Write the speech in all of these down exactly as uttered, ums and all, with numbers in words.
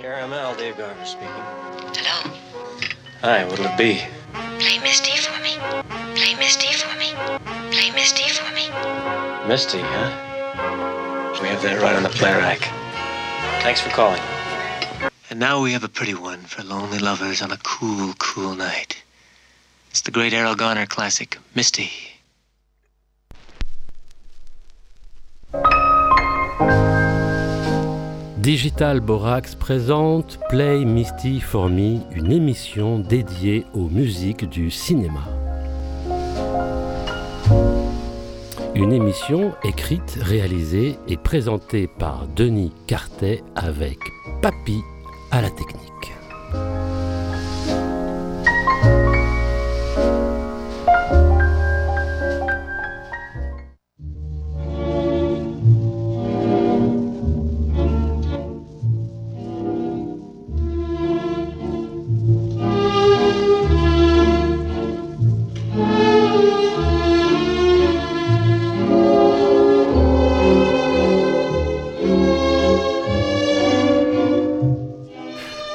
R M L, Dave Garner speaking. Hello. Hi, what'll it be? Play Misty for me. Play Misty for me. Play Misty for me. Misty, huh? We have that right on the play rack. Thanks for calling. And now we have a pretty one for lonely lovers on a cool, cool night. It's the great Errol Garner classic, Misty. Digital Borax présente Play Misty for Me, une émission dédiée aux musiques du cinéma. Une émission écrite, réalisée et présentée par Denis Cartet avec Papy à la technique.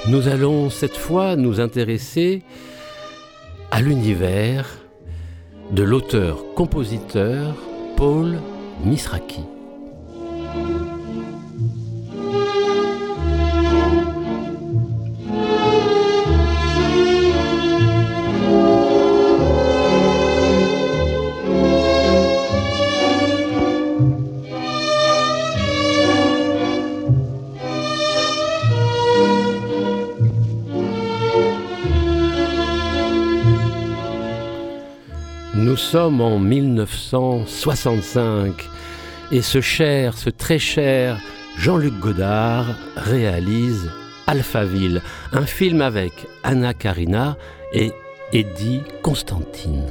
Nous allons cette fois nous intéresser à l'univers de l'auteur-compositeur Paul Misraki. Nous sommes en mille neuf cent soixante-cinq et ce cher, ce très cher Jean-Luc Godard réalise Alphaville, un film avec Anna Karina et Eddie Constantine.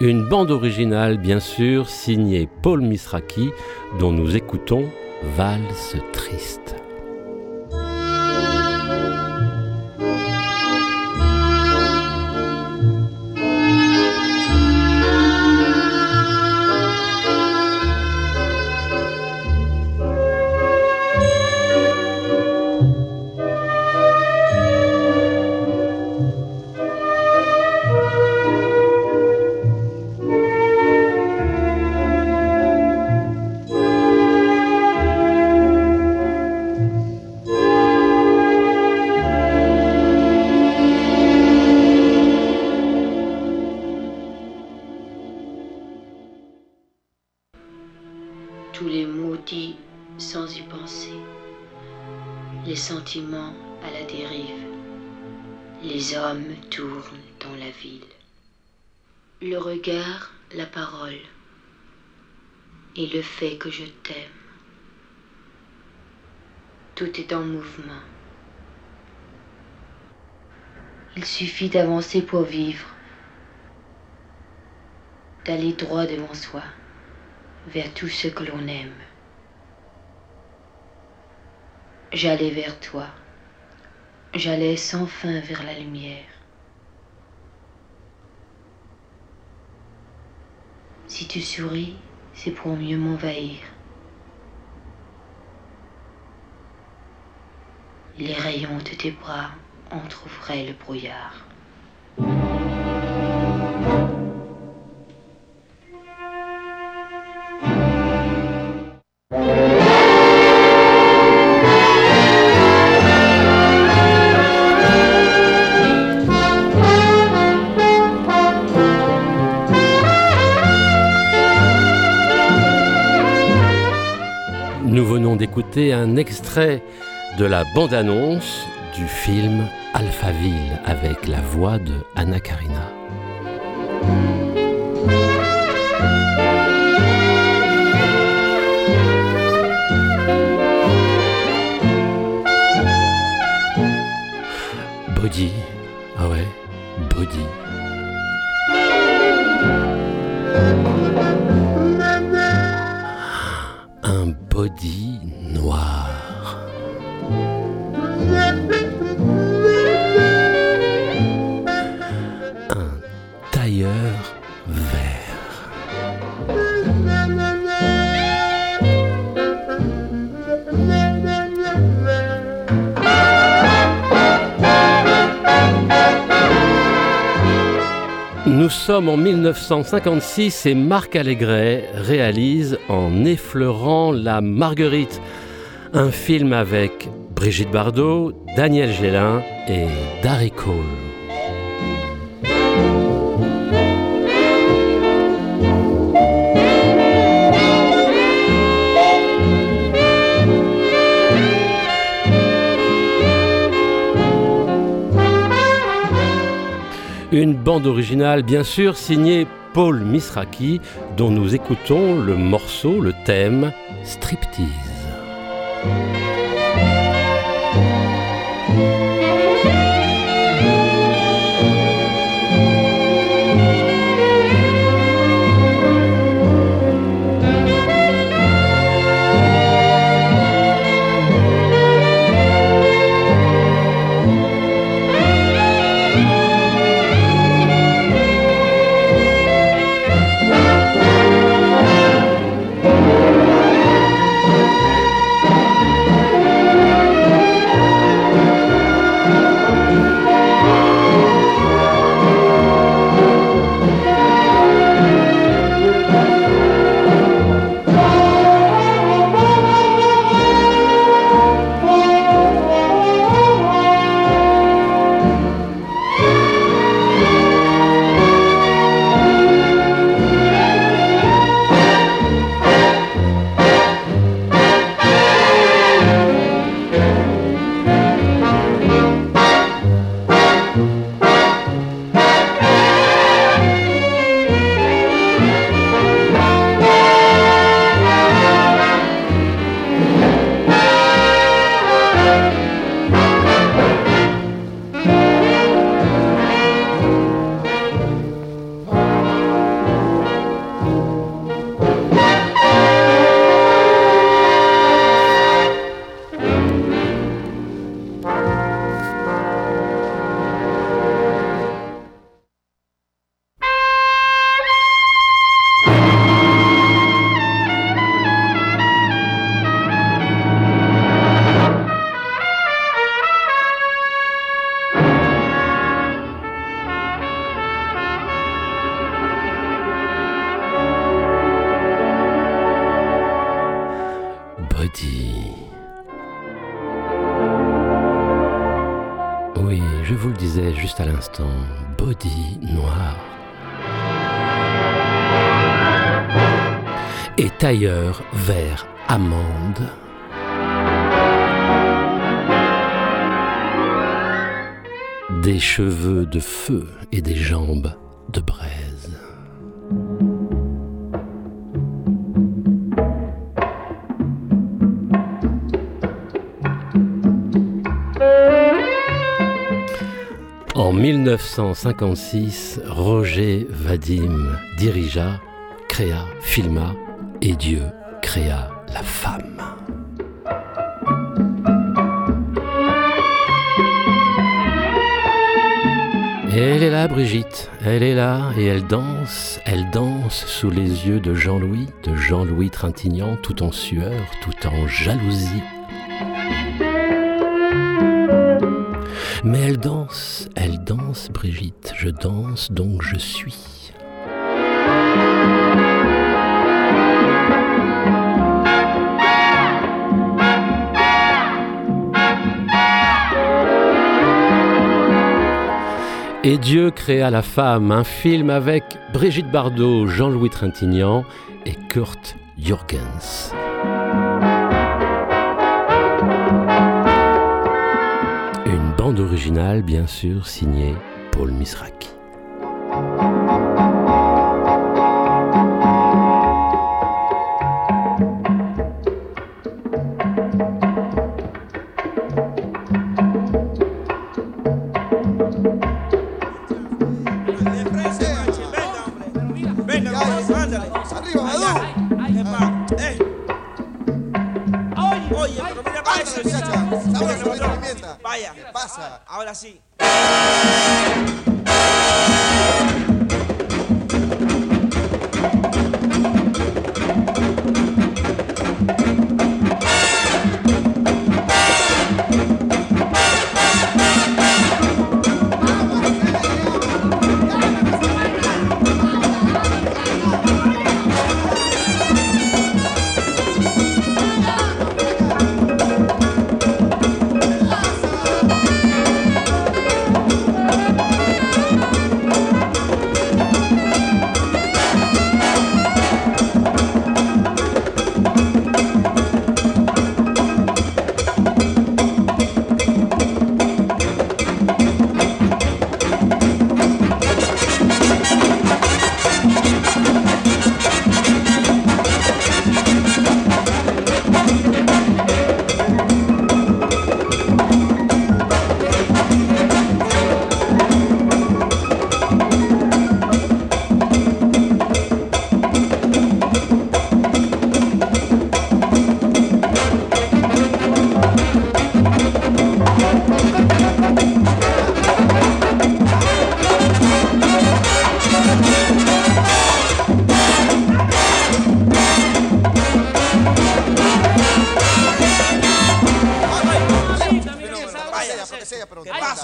Une bande originale, bien sûr, signée Paul Misraki, dont nous écoutons Valse triste. Le regard, la parole, et le fait que je t'aime. Tout est en mouvement. Il suffit d'avancer pour vivre, d'aller droit devant soi, vers tout ce que l'on aime. J'allais vers toi, j'allais sans fin vers la lumière. Si tu souris, c'est pour mieux m'envahir. Les rayons de tes bras entr'ouvraient le brouillard. Écoutez un extrait de la bande-annonce du film Alphaville avec la voix de Anna Karina. Buddy, ah ouais, Buddy. Un body noir. Un tailleur vert. Nous sommes en mille neuf cent cinquante-six et Marc Allégret réalise En effleurant la marguerite, un film avec Brigitte Bardot, Daniel Gélin et Darry Cole. Une bande originale, bien sûr, signée Paul Misraki, dont nous écoutons le morceau, le thème « Striptease ». Juste à l'instant, body noir et tailleur vert amande. Des cheveux de feu et des jambes de braise. En mille neuf cent cinquante-six, Roger Vadim dirigea, créa, filma « Et Dieu créa la femme ». Et elle est là, Brigitte, elle est là et elle danse, elle danse sous les yeux de Jean-Louis, de Jean-Louis Trintignant, tout en sueur, tout en jalousie. Mais elle danse, elle danse, Brigitte, je danse, donc je suis. Et Dieu créa la femme, un film avec Brigitte Bardot, Jean-Louis Trintignant et Kurt Jürgens. Bande originale, bien sûr, signée Paul Misraki.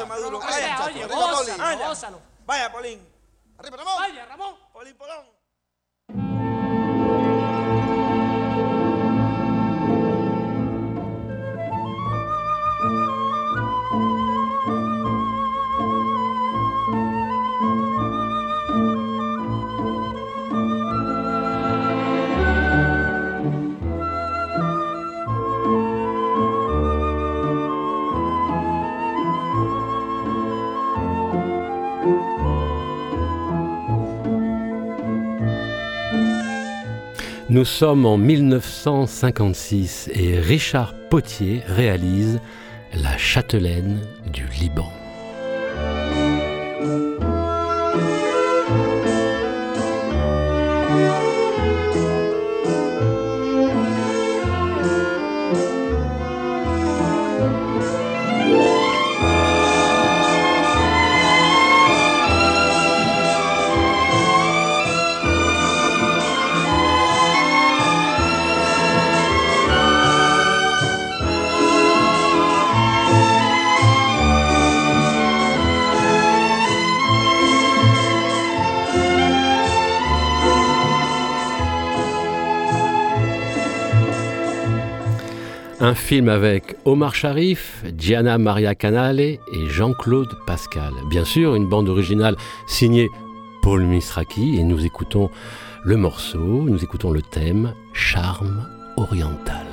José Maduro. Oye, vaya, oye, gózalo, gózalo. Vaya, Paulín. Arriba, Ramón. Vaya, Ramón. Paulín, Polón. Nous sommes en mille neuf cent cinquante-six et Richard Potier réalise La Châtelaine du Liban. Un film avec Omar Sharif, Gianna Maria Canale et Jean-Claude Pascal. Bien sûr, une bande originale signée Paul Misraki et nous écoutons le morceau, nous écoutons le thème « Charme oriental ».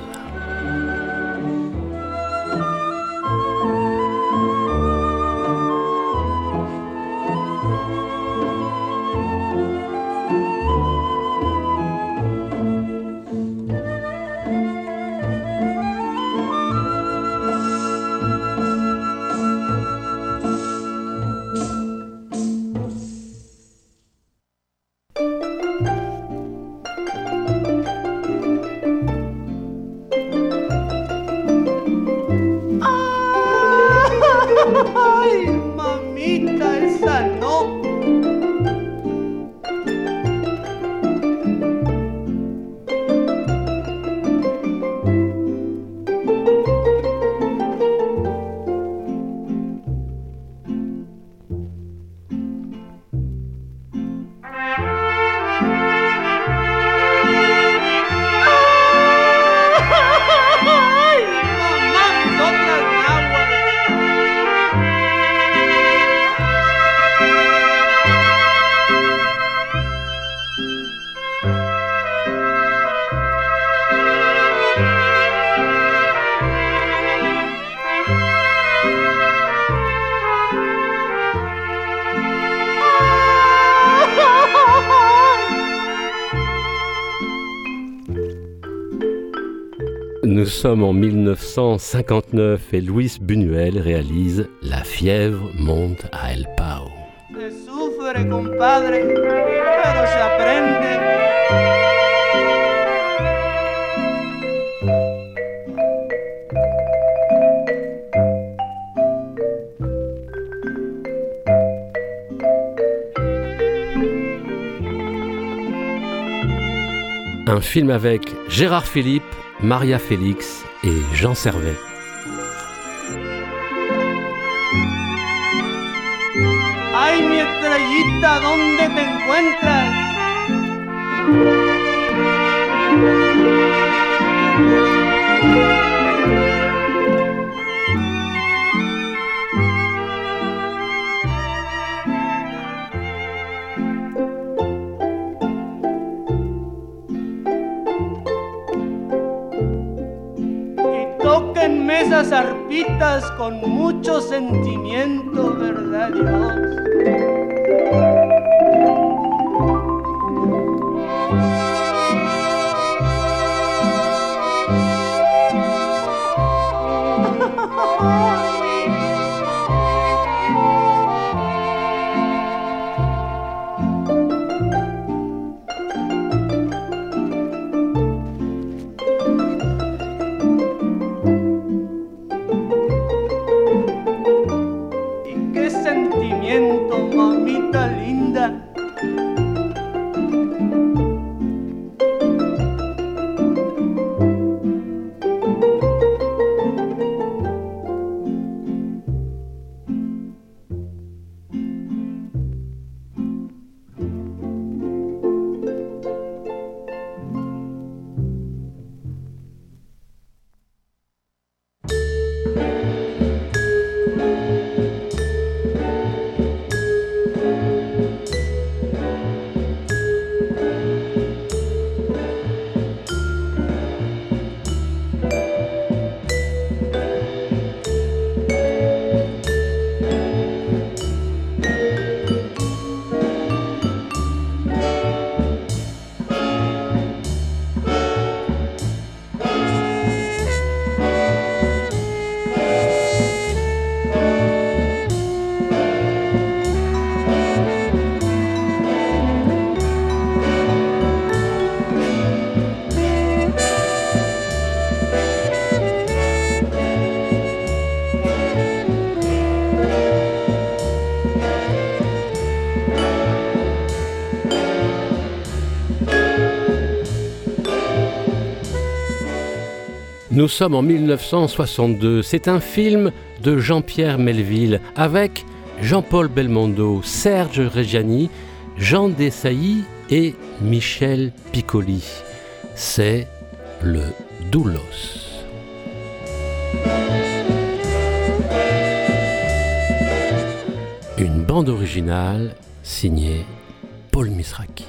Nous sommes en mille neuf cent cinquante-neuf et Luis Buñuel réalise La fièvre monte à El Pao. Se sufre, compadre, pero se aprende. Un film avec Gérard Philippe, Maria Félix et Jean Servet. Ay, mi estrellita, ¿dónde te encuentras? Esas arpitas con mucho sentimiento, ¿verdad, Dios? Sentimiento, mamita linda. Nous sommes en mille neuf cent soixante-deux, c'est un film de Jean-Pierre Melville avec Jean-Paul Belmondo, Serge Reggiani, Jean Dessailly et Michel Piccoli. C'est le Doulos. Une bande originale signée Paul Misraki.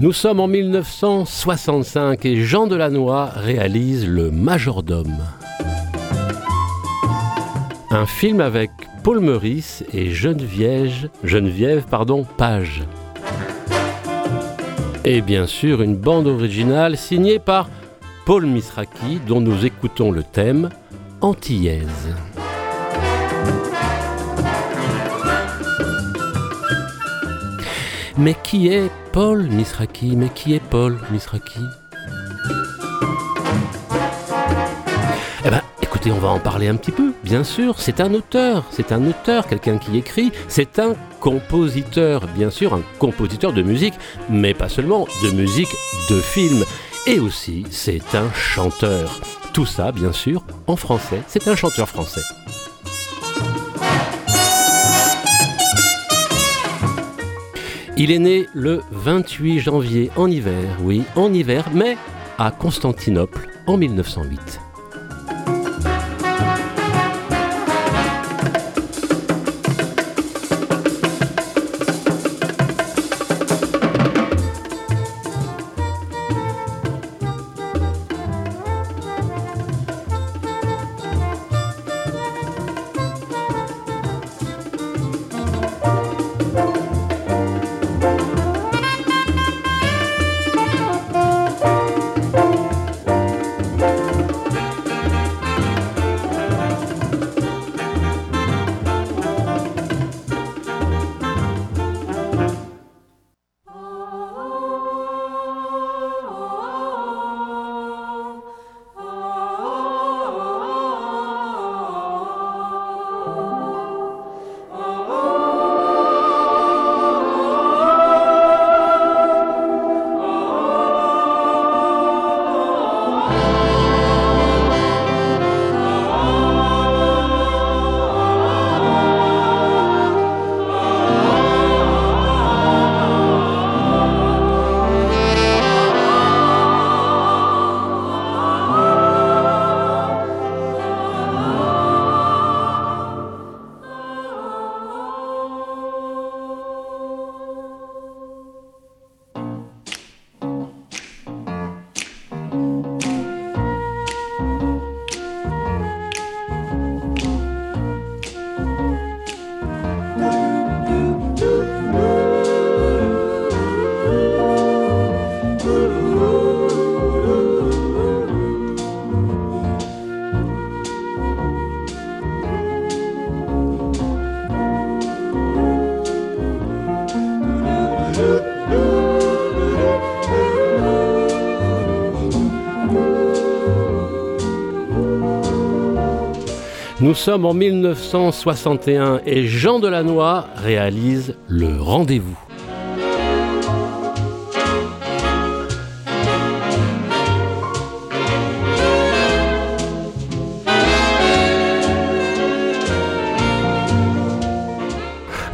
Nous sommes en mille neuf cent soixante-cinq et Jean Delannoy réalise Le Majordome. Un film avec Paul Meurice et Geneviève, Geneviève pardon, Page. Et bien sûr, une bande originale signée par Paul Misraki, dont nous écoutons le thème Antillaise. Mais qui est Paul Misraki ? Mais qui est Paul Misraki ? Eh bien, écoutez, on va en parler un petit peu, bien sûr. C'est un auteur, c'est un auteur, quelqu'un qui écrit. C'est un compositeur, bien sûr, un compositeur de musique, mais pas seulement, de musique de film. Et aussi, c'est un chanteur. Tout ça, bien sûr, en français. C'est un chanteur français. Il est né le vingt-huit janvier, en hiver, oui, en hiver, mais à Constantinople, en mille neuf cent huit. Nous sommes en mille neuf cent soixante et un et Jean Delannoy réalise Le Rendez-vous.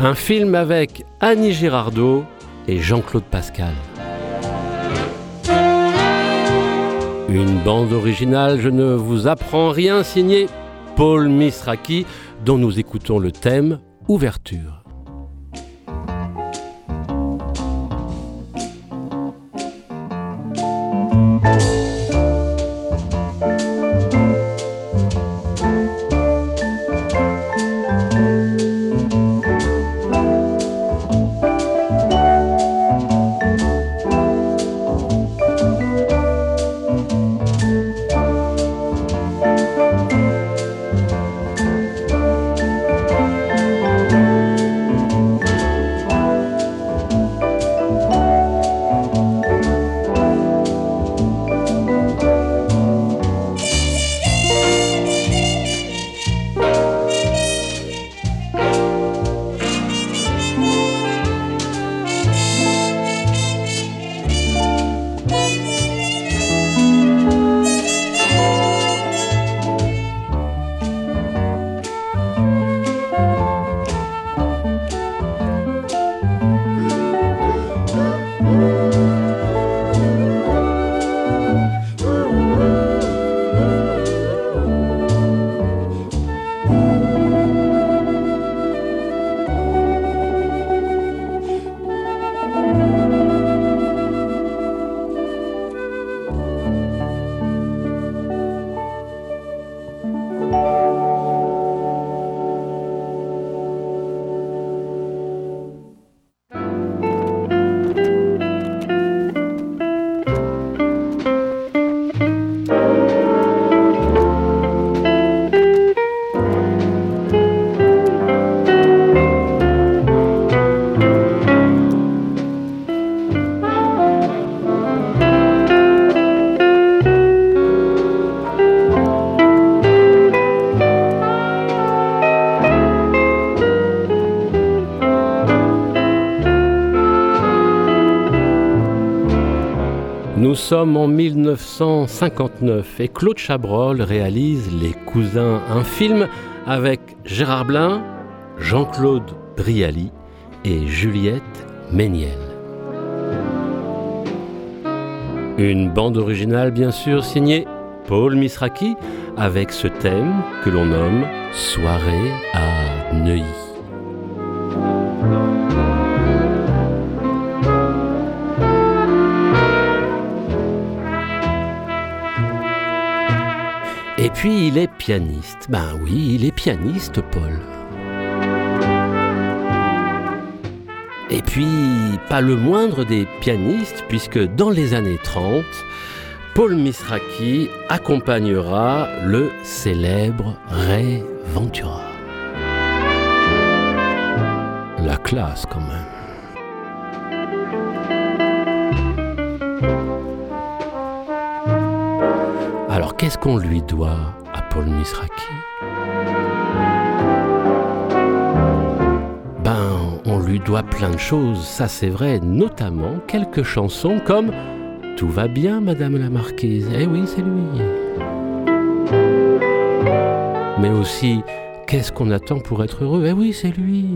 Un film avec Annie Girardot et Jean-Claude Pascal. Une bande originale, je ne vous apprends rien, signée Paul Misraki, dont nous écoutons le thème Ouverture. Nous sommes en mille neuf cent cinquante-neuf et Claude Chabrol réalise Les Cousins, un film avec Gérard Blin, Jean-Claude Brialy et Juliette Méniel. Une bande originale bien sûr signée Paul Misraki avec ce thème que l'on nomme Soirée à Neuilly. Et puis il est pianiste. Ben oui, il est pianiste, Paul. Et puis, pas le moindre des pianistes, puisque dans les années trente, Paul Misraki accompagnera le célèbre Ray Ventura. La classe, quand même. Alors, qu'est-ce qu'on lui doit à Paul Misraki ? Ben, on lui doit plein de choses, ça c'est vrai, notamment quelques chansons comme « Tout va bien, Madame la Marquise », eh oui, c'est lui. Mais aussi « Qu'est-ce qu'on attend pour être heureux », eh oui, c'est lui.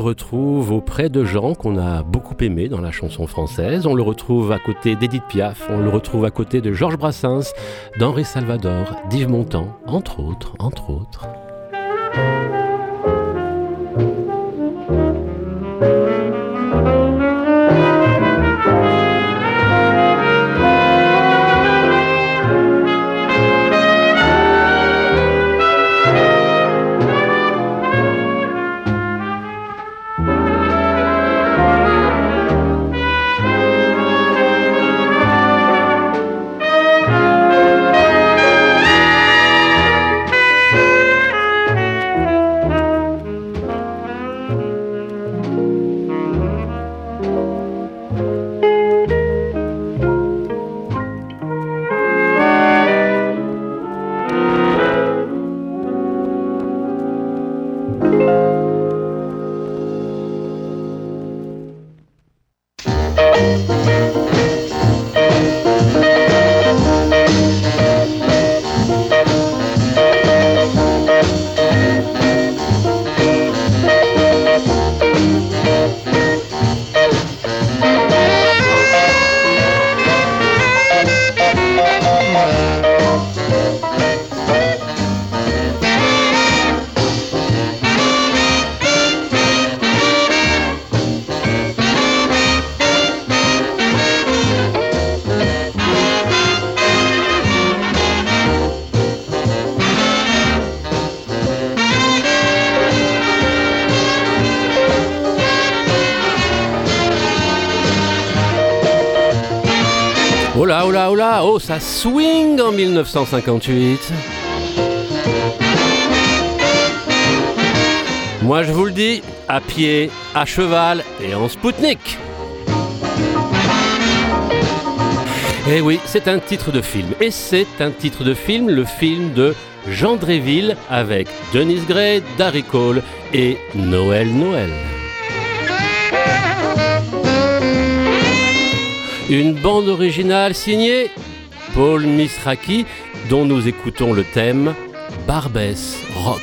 Retrouve auprès de gens qu'on a beaucoup aimés dans la chanson française. On le retrouve à côté d'Édith Piaf, on le retrouve à côté de Georges Brassens, d'Henri Salvador, d'Yves Montand, entre autres, entre autres. Oh là, oh là, oh là, oh, ça swing en mille neuf cent cinquante-huit. Moi je vous le dis, à pied, à cheval et en Spoutnik. Eh oui, c'est un titre de film. Et c'est un titre de film, le film de Jean Dréville avec Dennis Gray, Darry Cole et Noël Noël. Une bande originale signée Paul Misraki, dont nous écoutons le thème Barbès Rock.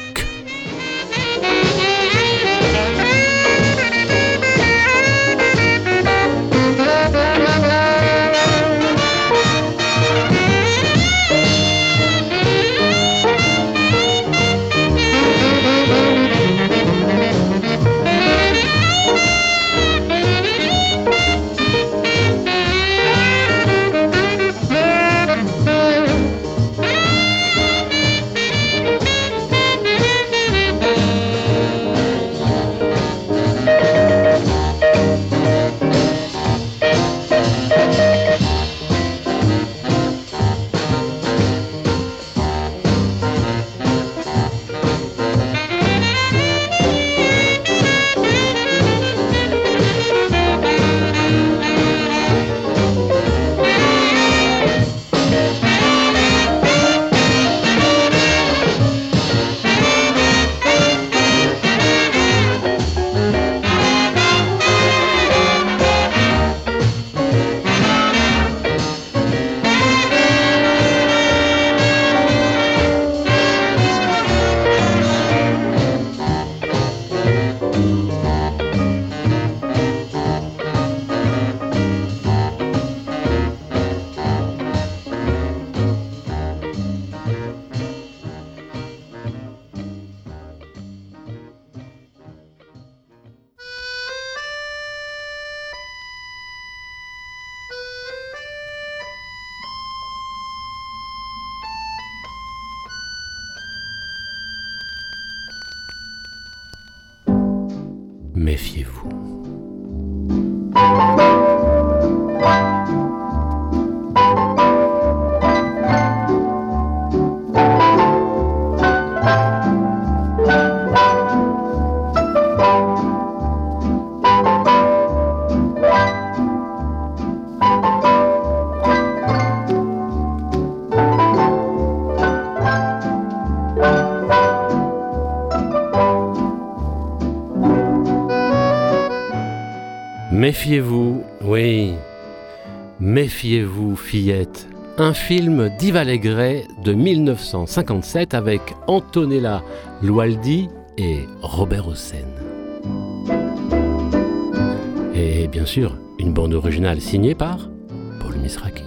Méfiez-vous. Méfiez-vous, oui, méfiez-vous, fillette. Un film d'Yves Allégret de mille neuf cent cinquante-sept avec Antonella Lualdi et Robert Hossein. Et bien sûr, une bande originale signée par Paul Misraki.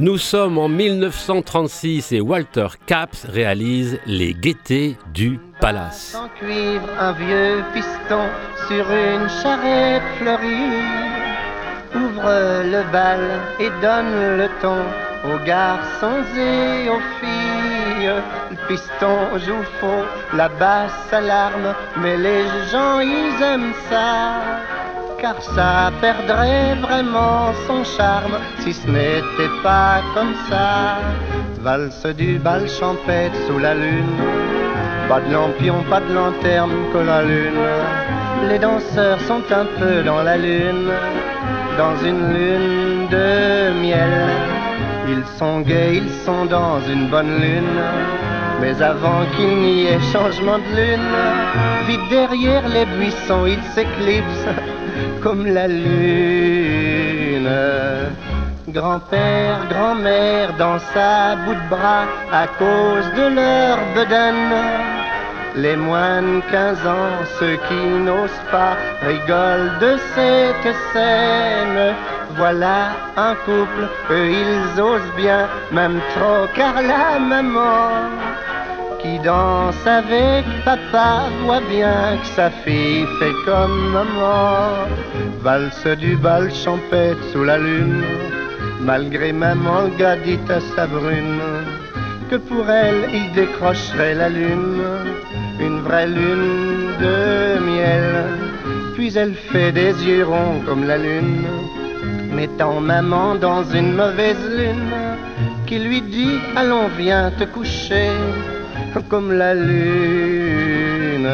Nous sommes en mille neuf cent trente-six et Walter Capps réalise Les Gaietés du Palace. En cuivre, un vieux piston sur une charrette fleurie ouvre le bal et donne le ton aux garçons et aux filles. Le piston joue faux, la basse alarme, mais les gens ils aiment ça, car ça perdrait vraiment son charme si ce n'était pas comme ça. Valse du bal champêtre sous la lune, pas de lampion, pas de lanterne, que la lune. Les danseurs sont un peu dans la lune, dans une lune de miel. Ils sont gais, ils sont dans une bonne lune, mais avant qu'il n'y ait changement de lune, vite derrière les buissons, ils s'éclipsent comme la lune. Grand-père, grand-mère dansent à bout de bras à cause de leur bedaine. Les moines quinze ans, ceux qui n'osent pas, rigolent de cette scène. Voilà un couple, eux ils osent bien, même trop, car la maman qui danse avec papa voit bien que sa fille fait comme maman. Valse du bal champêtre sous la lune, malgré maman, le gars dit à sa brune que pour elle il décrocherait la lune, une vraie lune de miel. Puis elle fait des yeux ronds comme la lune, mettant maman dans une mauvaise lune, qui lui dit allons viens te coucher comme la lune.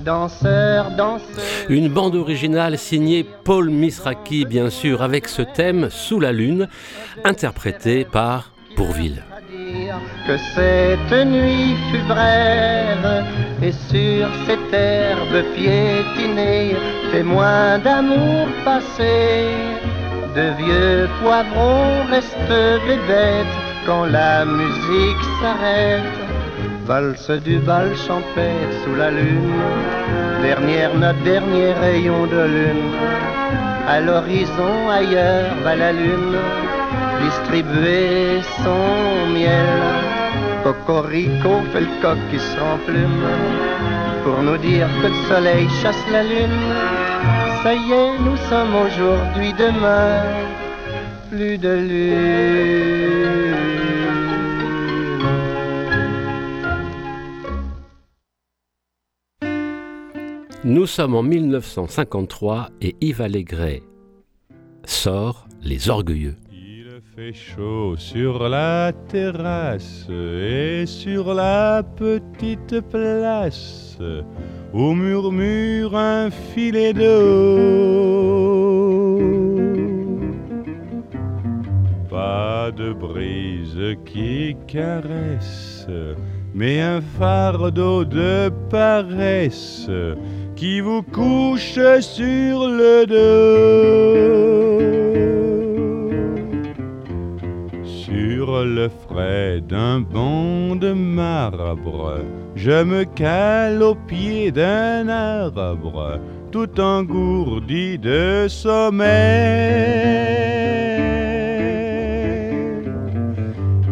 Danseur, danseur. Une bande originale signée Paul Misraki, bien sûr, avec ce thème Sous la lune, interprété par Bourvil. Que cette nuit fut brève et sur cette herbe piétinée, témoin d'amour passé, de vieux poivrons restent bébêtes quand la musique s'arrête. Valse du bal champêtre sous la lune, dernière note, dernier rayon de lune. À l'horizon ailleurs va la lune distribuer son miel. Cocorico fait le coq qui se remplume pour nous dire que le soleil chasse la lune. Ça y est, nous sommes aujourd'hui, demain, plus de lune. Nous sommes en mille neuf cent cinquante-trois et Yves Allégret sort Les Orgueilleux. Il fait chaud sur la terrasse et sur la petite place où murmure un filet d'eau. Pas de brise qui caresse, mais un fardeau de paresse qui vous couche sur le dos. Sur le frais d'un banc de marbre, je me cale au pied d'un arbre, tout engourdi de sommeil.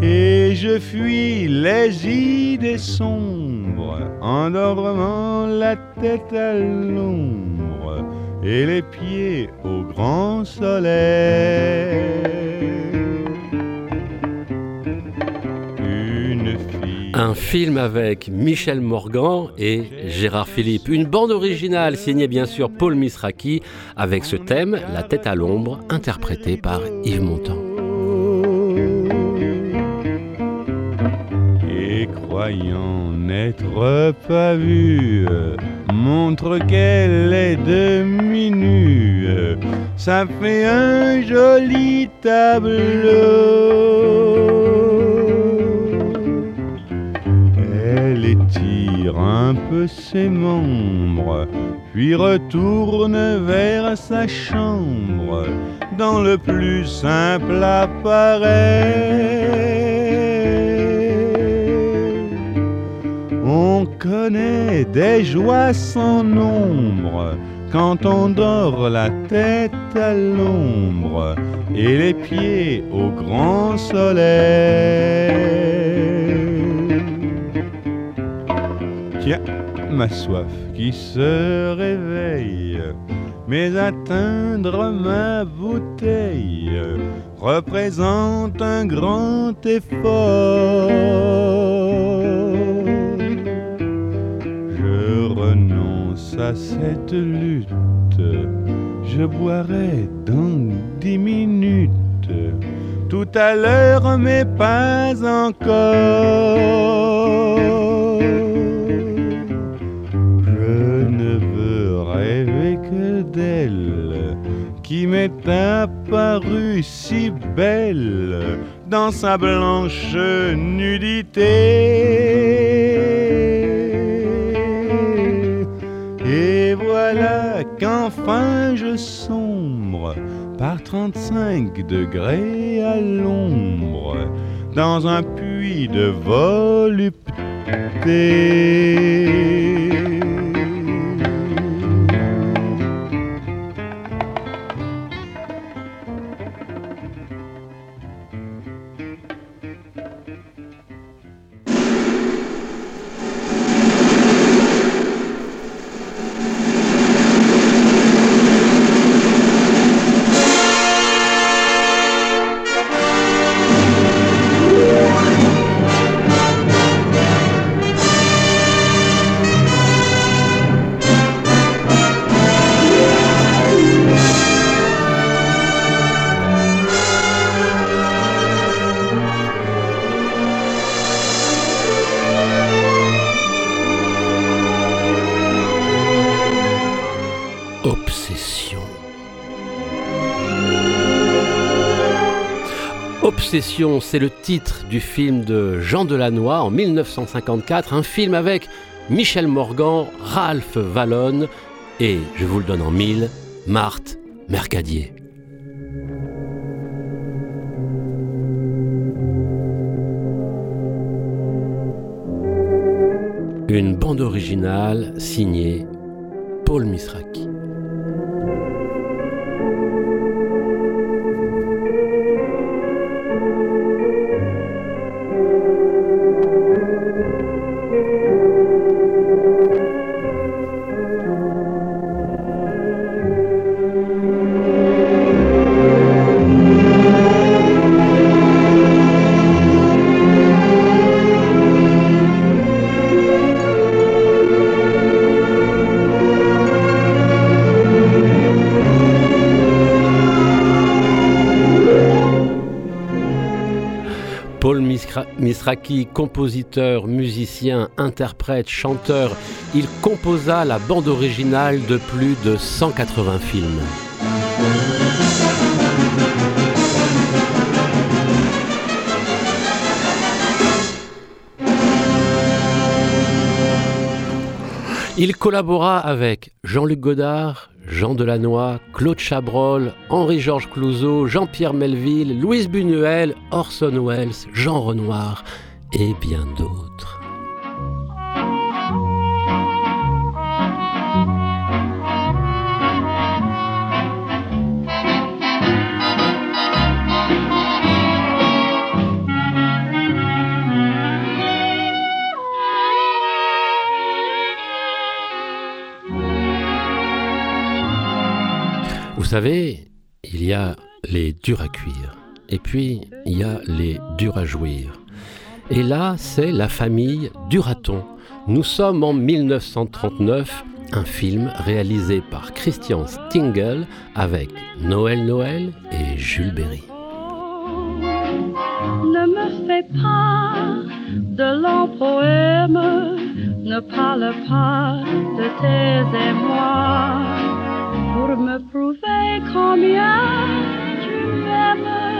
Et je fuis les idées sombres en dormant la tête à l'ombre et les pieds au grand soleil. Une fille. Un film avec Michel Morgan et Gérard Philippe. Une bande originale signée bien sûr Paul Misraki avec ce thème, La tête à l'ombre, interprété par Yves Montand. Croyant n'être pas vue, montre qu'elle est demi-nue, ça fait un joli tableau. Elle étire un peu ses membres, puis retourne vers sa chambre, dans le plus simple appareil. On connaît des joies sans nombre Quand on dort la tête à l'ombre et les pieds au grand soleil. Tiens, ma soif qui se réveille, mais atteindre ma bouteille représente un grand effort. Je renonce à cette lutte, je boirai dans dix minutes, tout à l'heure mais pas encore. Je ne veux rêver que d'elle, qui m'est apparue si belle dans sa blanche nudité. Et voilà qu'enfin je sombre par trente-cinq degrés à l'ombre dans un puits de volupté. Obsession, c'est le titre du film de Jean Delannoy en mille neuf cent cinquante-quatre, un film avec Michel Morgan, Ralph Wallon et, je vous le donne en mille, Marthe Mercadier. Une bande originale signée Paul Misraki. Misraki, compositeur, musicien, interprète, chanteur, il composa la bande originale de plus de cent quatre-vingts films. Il collabora avec Jean-Luc Godard, Jean Delannoy, Claude Chabrol, Henri-Georges Clouzot, Jean-Pierre Melville, Luis Buñuel, Orson Welles, Jean Renoir et bien d'autres. Vous savez, il y a les durs à cuire, et puis il y a les durs à jouir. Et là, c'est la famille Duraton. Nous sommes en mille neuf cent trente-neuf, un film réalisé par Christian Stingel avec Noël Noël et Jules Berry. Ne me fais pas de longs poèmes, ne parle pas de tes émois. Pour me prouver combien tu m'aimes,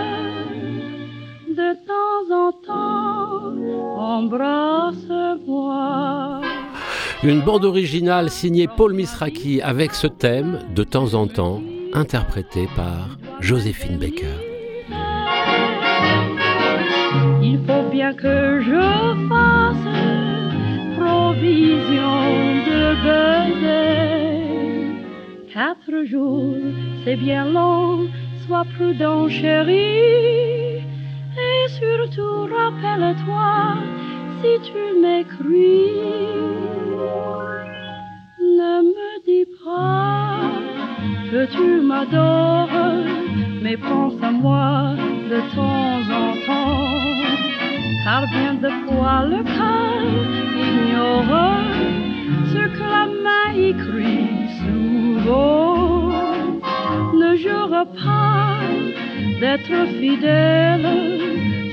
de temps en temps, embrasse-moi. Une bande originale signée Paul Misraki avec ce thème, de temps en temps, interprété par Joséphine Baker. Il faut bien que je fasse provision de baiser. Quatre jours, c'est bien long, sois prudent chérie, et surtout rappelle-toi, si tu m'écris, ne me dis pas que tu m'adores, mais pense à moi de temps en temps, car bien de fois le cœur ignore ce que la main écrit. Souvent, ne jure pas d'être fidèle,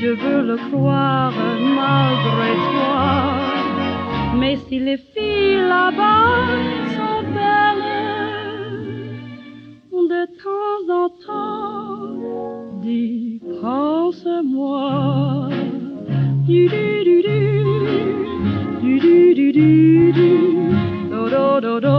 je veux le croire malgré toi. Mais si les filles là-bas sont belles, de temps en temps, dis pense-moi. Du du du du, du du du du, do do do do.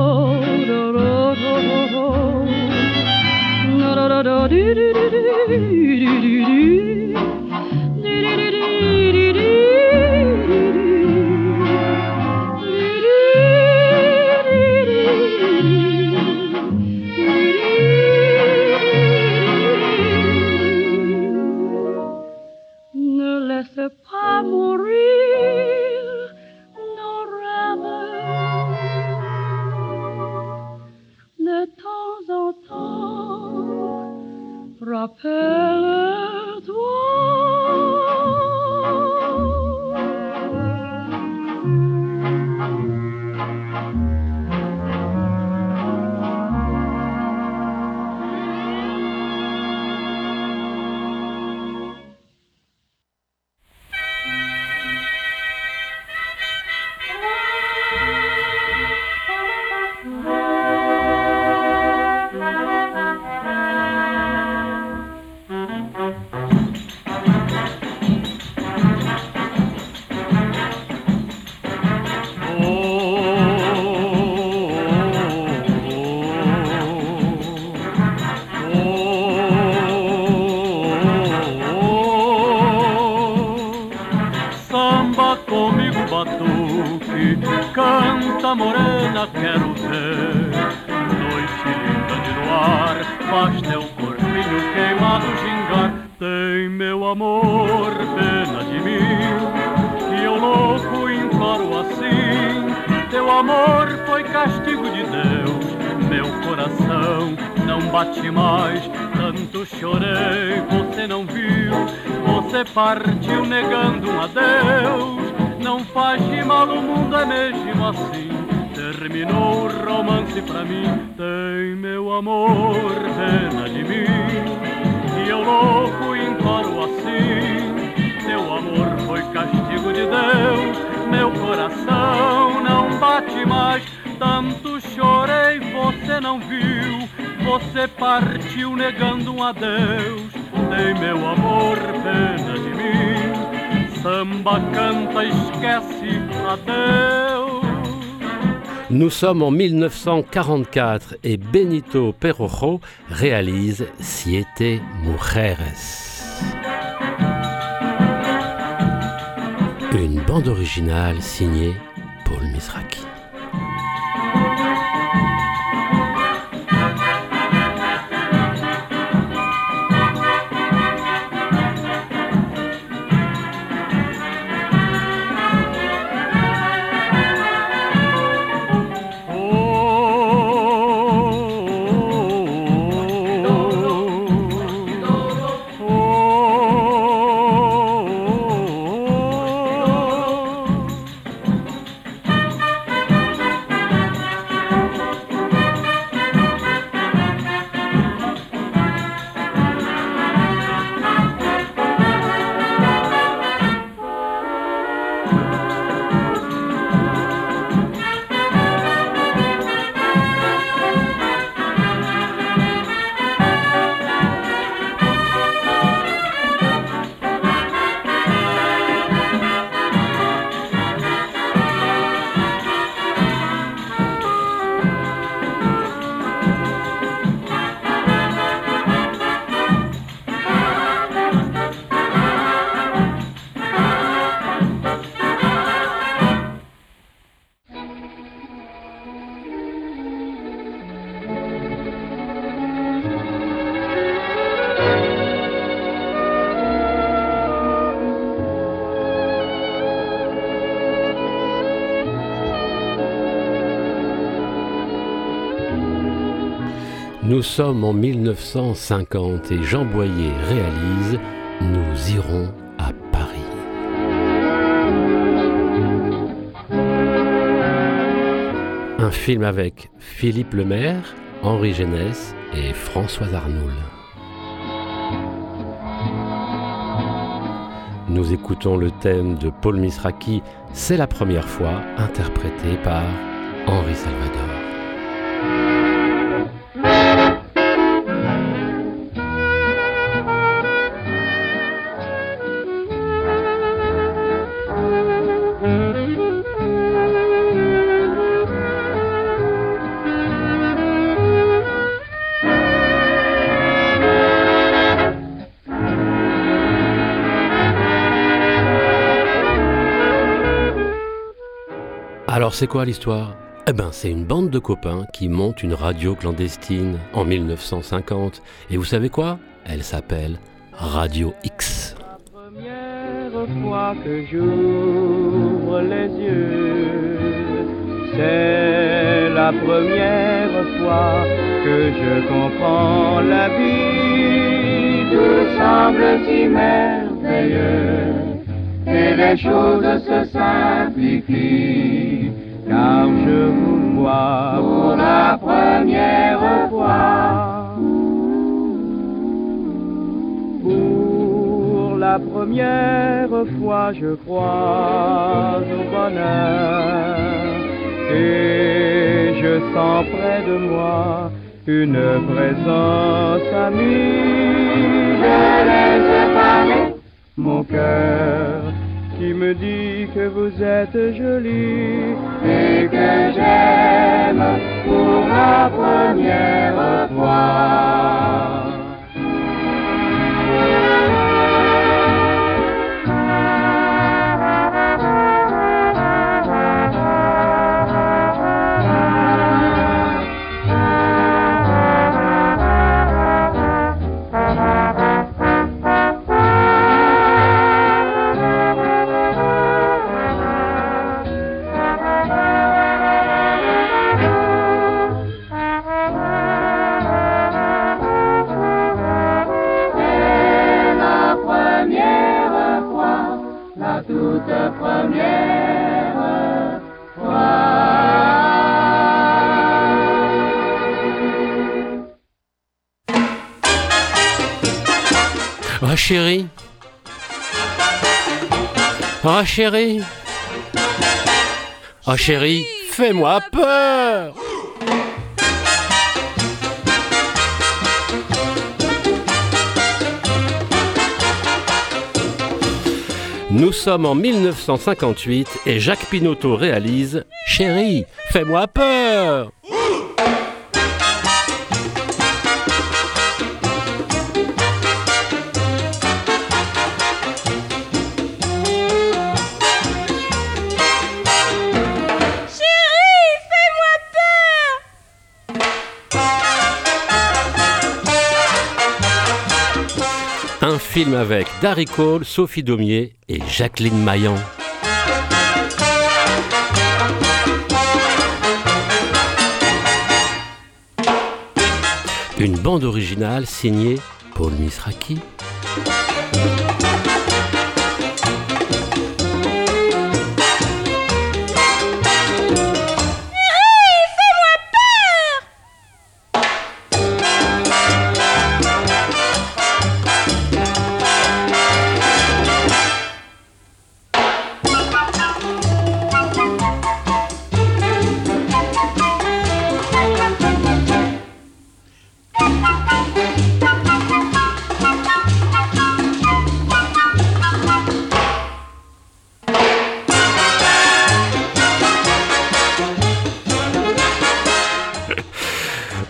Ne laisse pas mourir nos rêves de temps en temps. Rappelle-toi. Partiu negando um adeus, não faz de mal, o mundo é mesmo assim. Terminou o romance pra mim, tem meu amor, pena de mim, e eu louco encaro assim. Teu amor foi castigo de Deus, meu coração não bate mais. Tanto chorei, você não viu, você partiu negando um adeus. Tem meu amor, pena de mim, samba canta, esquece, adeus. Nous sommes en mille neuf cent quarante-quatre et Benito Perojo réalise Siete Mujeres. Une bande originale signée Paul Misraki. Nous sommes en mille neuf cent cinquante et Jean Boyer réalise « Nous irons à Paris ». Un film avec Philippe Lemaire, Henri Génès et Françoise Arnoul. Nous écoutons le thème de Paul Misraki, « C'est la première fois », interprété par Henri Salvador. Alors c'est quoi l'histoire ? Eh ben c'est une bande de copains qui montent une radio clandestine en mille neuf cent cinquante. Et vous savez quoi ? Elle s'appelle Radio X. La première fois que j'ouvre les yeux, c'est la première fois que je comprends la vie. Tout semble si merveilleux. Et les choses se simplifient, car je vous vois pour la première fois. Pour la première fois, je crois au bonheur, et je sens près de moi une présence amie. Je laisse parler mon cœur qui me dit que vous êtes jolie et que j'aime pour la première fois. Ah chérie, ah chérie, ah chérie, fais-moi peur. Nous sommes en mille neuf cent cinquante-huit et Jacques Pinoteau réalise « Chérie, fais-moi peur !» Film avec Darry Cole, Sophie Daumier et Jacqueline Maillan. Une bande originale signée Paul Misraki.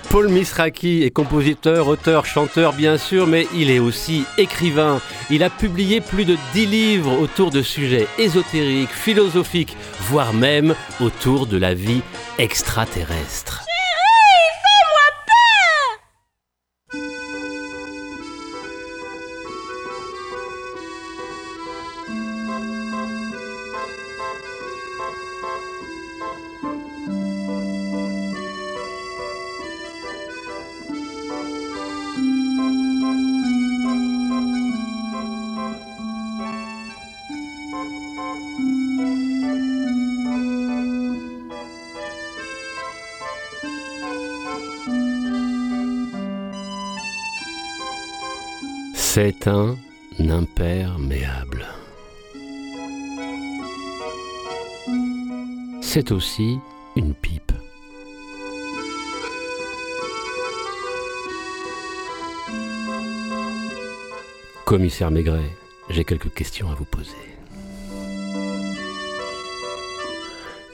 Paul Misraki est compositeur, auteur, chanteur bien sûr, mais il est aussi écrivain. Il a publié plus de dix livres autour de sujets ésotériques, philosophiques, voire même autour de la vie extraterrestre. C'est un imperméable. C'est aussi une pipe. Commissaire Maigret, j'ai quelques questions à vous poser.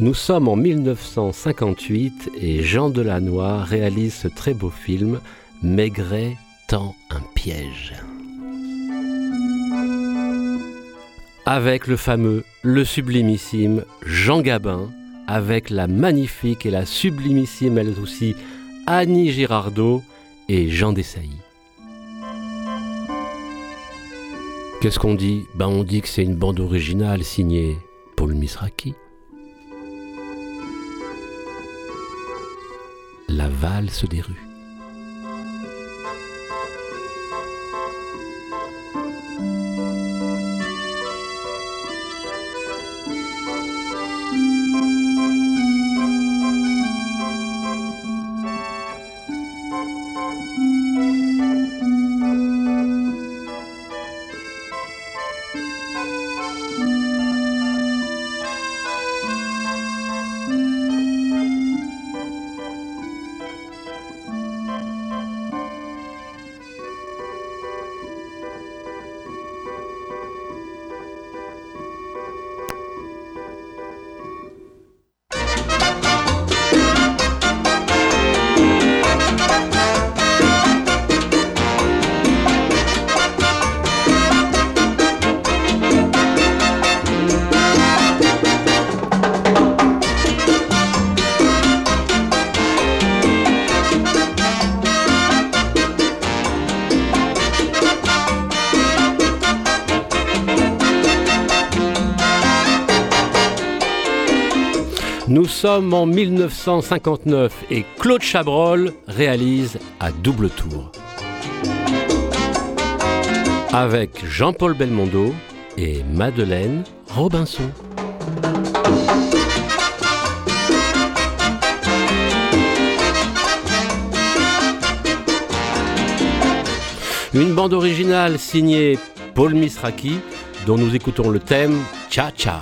Nous sommes en mille neuf cent cinquante-huit et Jean Delannoy réalise ce très beau film « Maigret tend un piège ». Avec le fameux, le sublimissime Jean Gabin, avec la magnifique et la sublimissime, elles aussi, Annie Girardot et Jean Dessailly. Qu'est-ce qu'on dit ? Ben on dit que c'est une bande originale signée Paul Misraki. La valse des rues. Nous sommes en mille neuf cent cinquante-neuf et Claude Chabrol réalise à double tour. Avec Jean-Paul Belmondo et Madeleine Robinson. Une bande originale signée Paul Misraki, dont nous écoutons le thème Cha-Cha.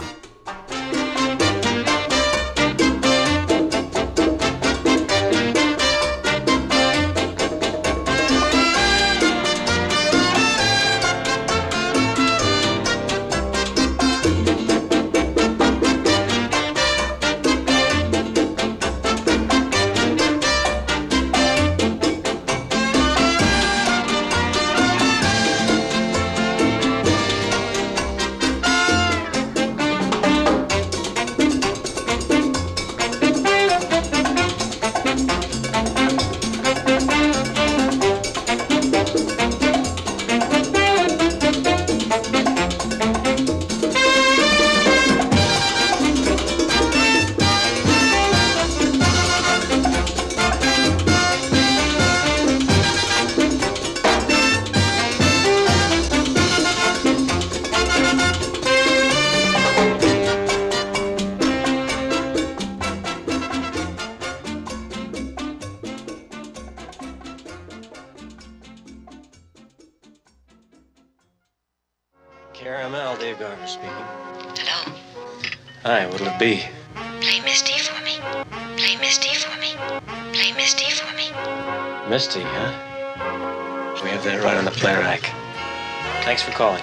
Caramel, Dave Garner speaking. Hello. Hi, what'll it be? Play Misty for me. Play Misty for me. Play Misty for me. Misty, huh? We have that right on the play rack. Thanks for calling.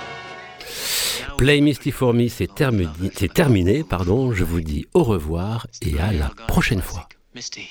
Play Misty for me, c'est terminé, c'est terminé, pardon. Je vous dis au revoir et à la prochaine fois. Misty.